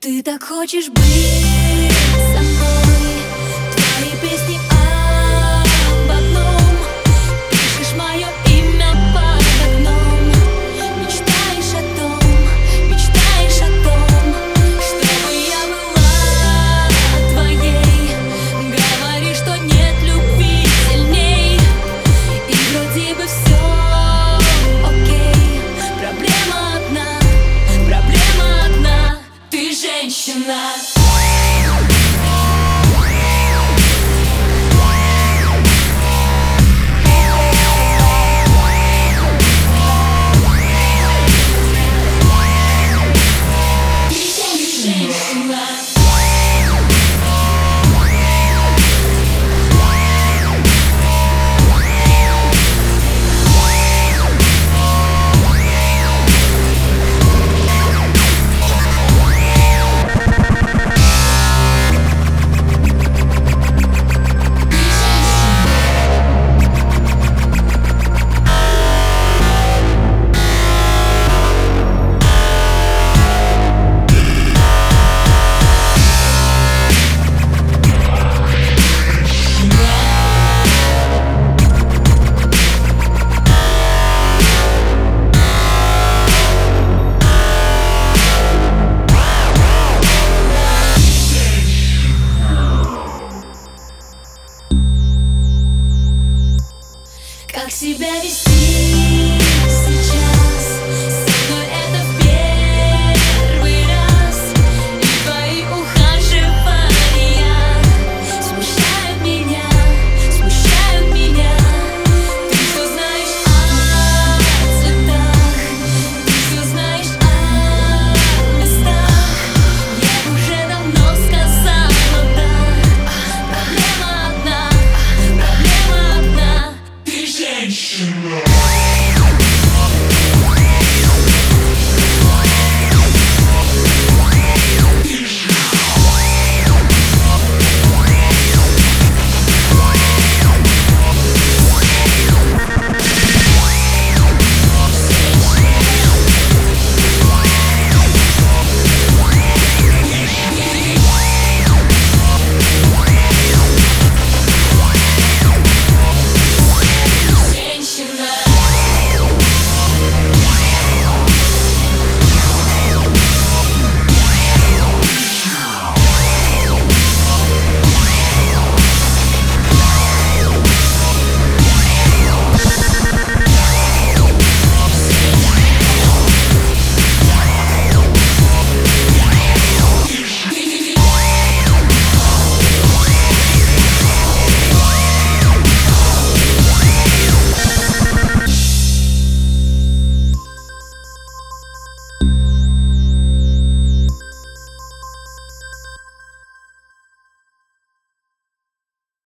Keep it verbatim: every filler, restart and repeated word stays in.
Ты так хочешь быть со мной, твои песни.